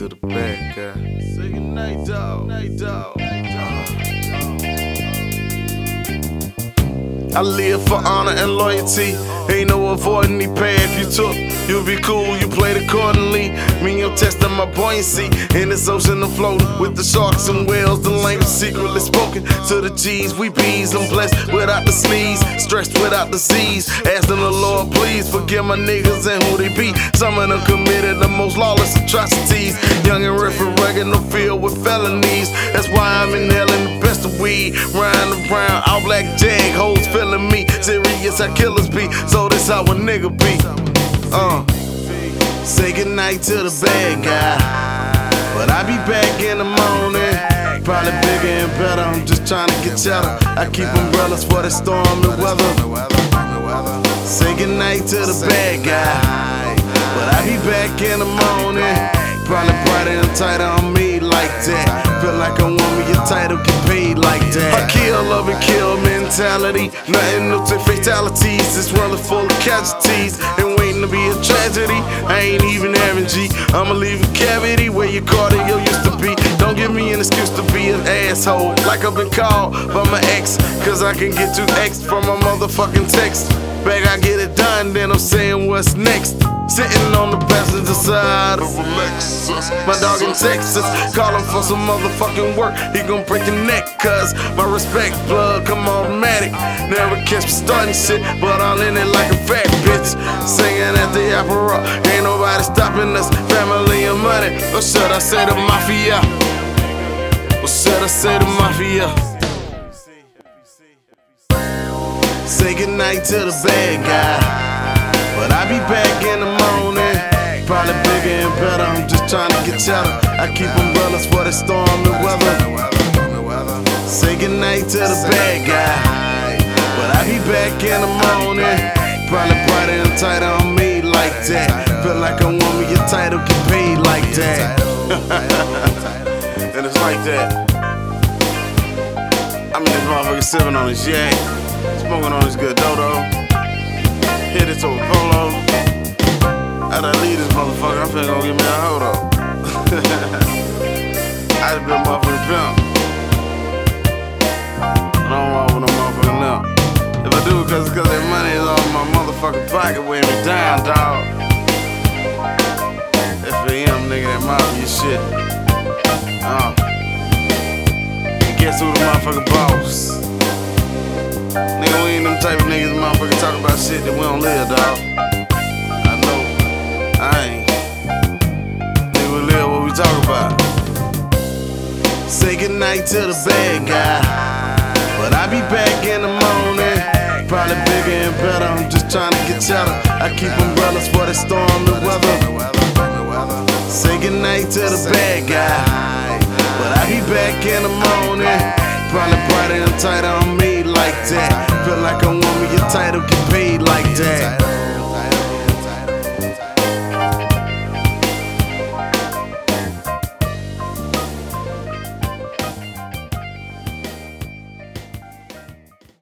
to the bad guy. Say good night, dog. Night, dog. I live for honor and loyalty. Ain't no avoiding the path you took. You'll be cool, you played accordingly. Me, I'm testing my buoyancy in this ocean of floating with the sharks and whales. The language secretly spoken to the G's. We bees, I'm blessed without the sneeze, stressed without disease. Asking the Lord, please forgive my niggas and who they be. Some of them committed the most lawless atrocities. Young and rough and rugged, no filled with felonies. That's why I'm in hell in the best of weed. Riding around, all black jag, hoes feeling me. Serious how killers be, so this how a nigga be. Say goodnight to the bad guy, but I be back in the morning, probably bigger and better. I'm just trying to get cheddar. I keep umbrellas for the stormy weather. Say goodnight to the bad guy, but I be back in the morning, probably brighter and tighter on me like that. Feel like I want me a title, get paid like that. I kill, love and kill mentality. Nothing new to fatalities. This world is full of casualties and waiting to be a tragedy. I ain't even having G. I'ma leave a cavity where your cardio used to be. Don't give me an excuse to be an asshole, like I've been called by my ex. Cause I can get too X'd from my motherfucking text. Back I get it done, then I'm saying what's next. Sitting on the passenger side of my dog in Texas, calling for some motherfucking work. He gon' break your neck, cuz my respect blood come automatic. Never catch me starting shit, but I'm in it like a fat bitch. Singing at the opera, ain't nobody stopping us. Family and money, what should I say to mafia? What should I say to mafia? Say goodnight to the bad guy, but I be back in the morning, probably bigger and better. I'm just trying to get cheddar. I keep umbrellas for the stormy weather. Say goodnight to the bad guy, but I be back in the morning, probably brighter and tighter on me like that. Feel like I want me a title, get paid like that. And it's like that. I'm in this motherfucker sipping on this yak, smoking on this good dodo. Hit it to a polo. How'd I leave this motherfucker? I'm finna go get me a hold up. I just been motherfucking pimp. I don't want with no motherfucking now. If I do, cause that money is all in my motherfucking pocket, weighing me down, dawg. FAM nigga, that mouth your shit. And guess who the motherfucking boss? Nigga, we ain't them type of niggas motherfuckin' talk about shit that we don't live, dawg. I know, I ain't. Nigga, we live what we talk about. Say goodnight to the bad guy, but I be back in the morning, probably bigger and better. I'm just trying to get cheddar. I keep umbrellas for the stormy weather. Say goodnight to the bad guy, but I be back in the morning, probably brighter and tighter on me like that. Feel like I want me a title, get paid like that.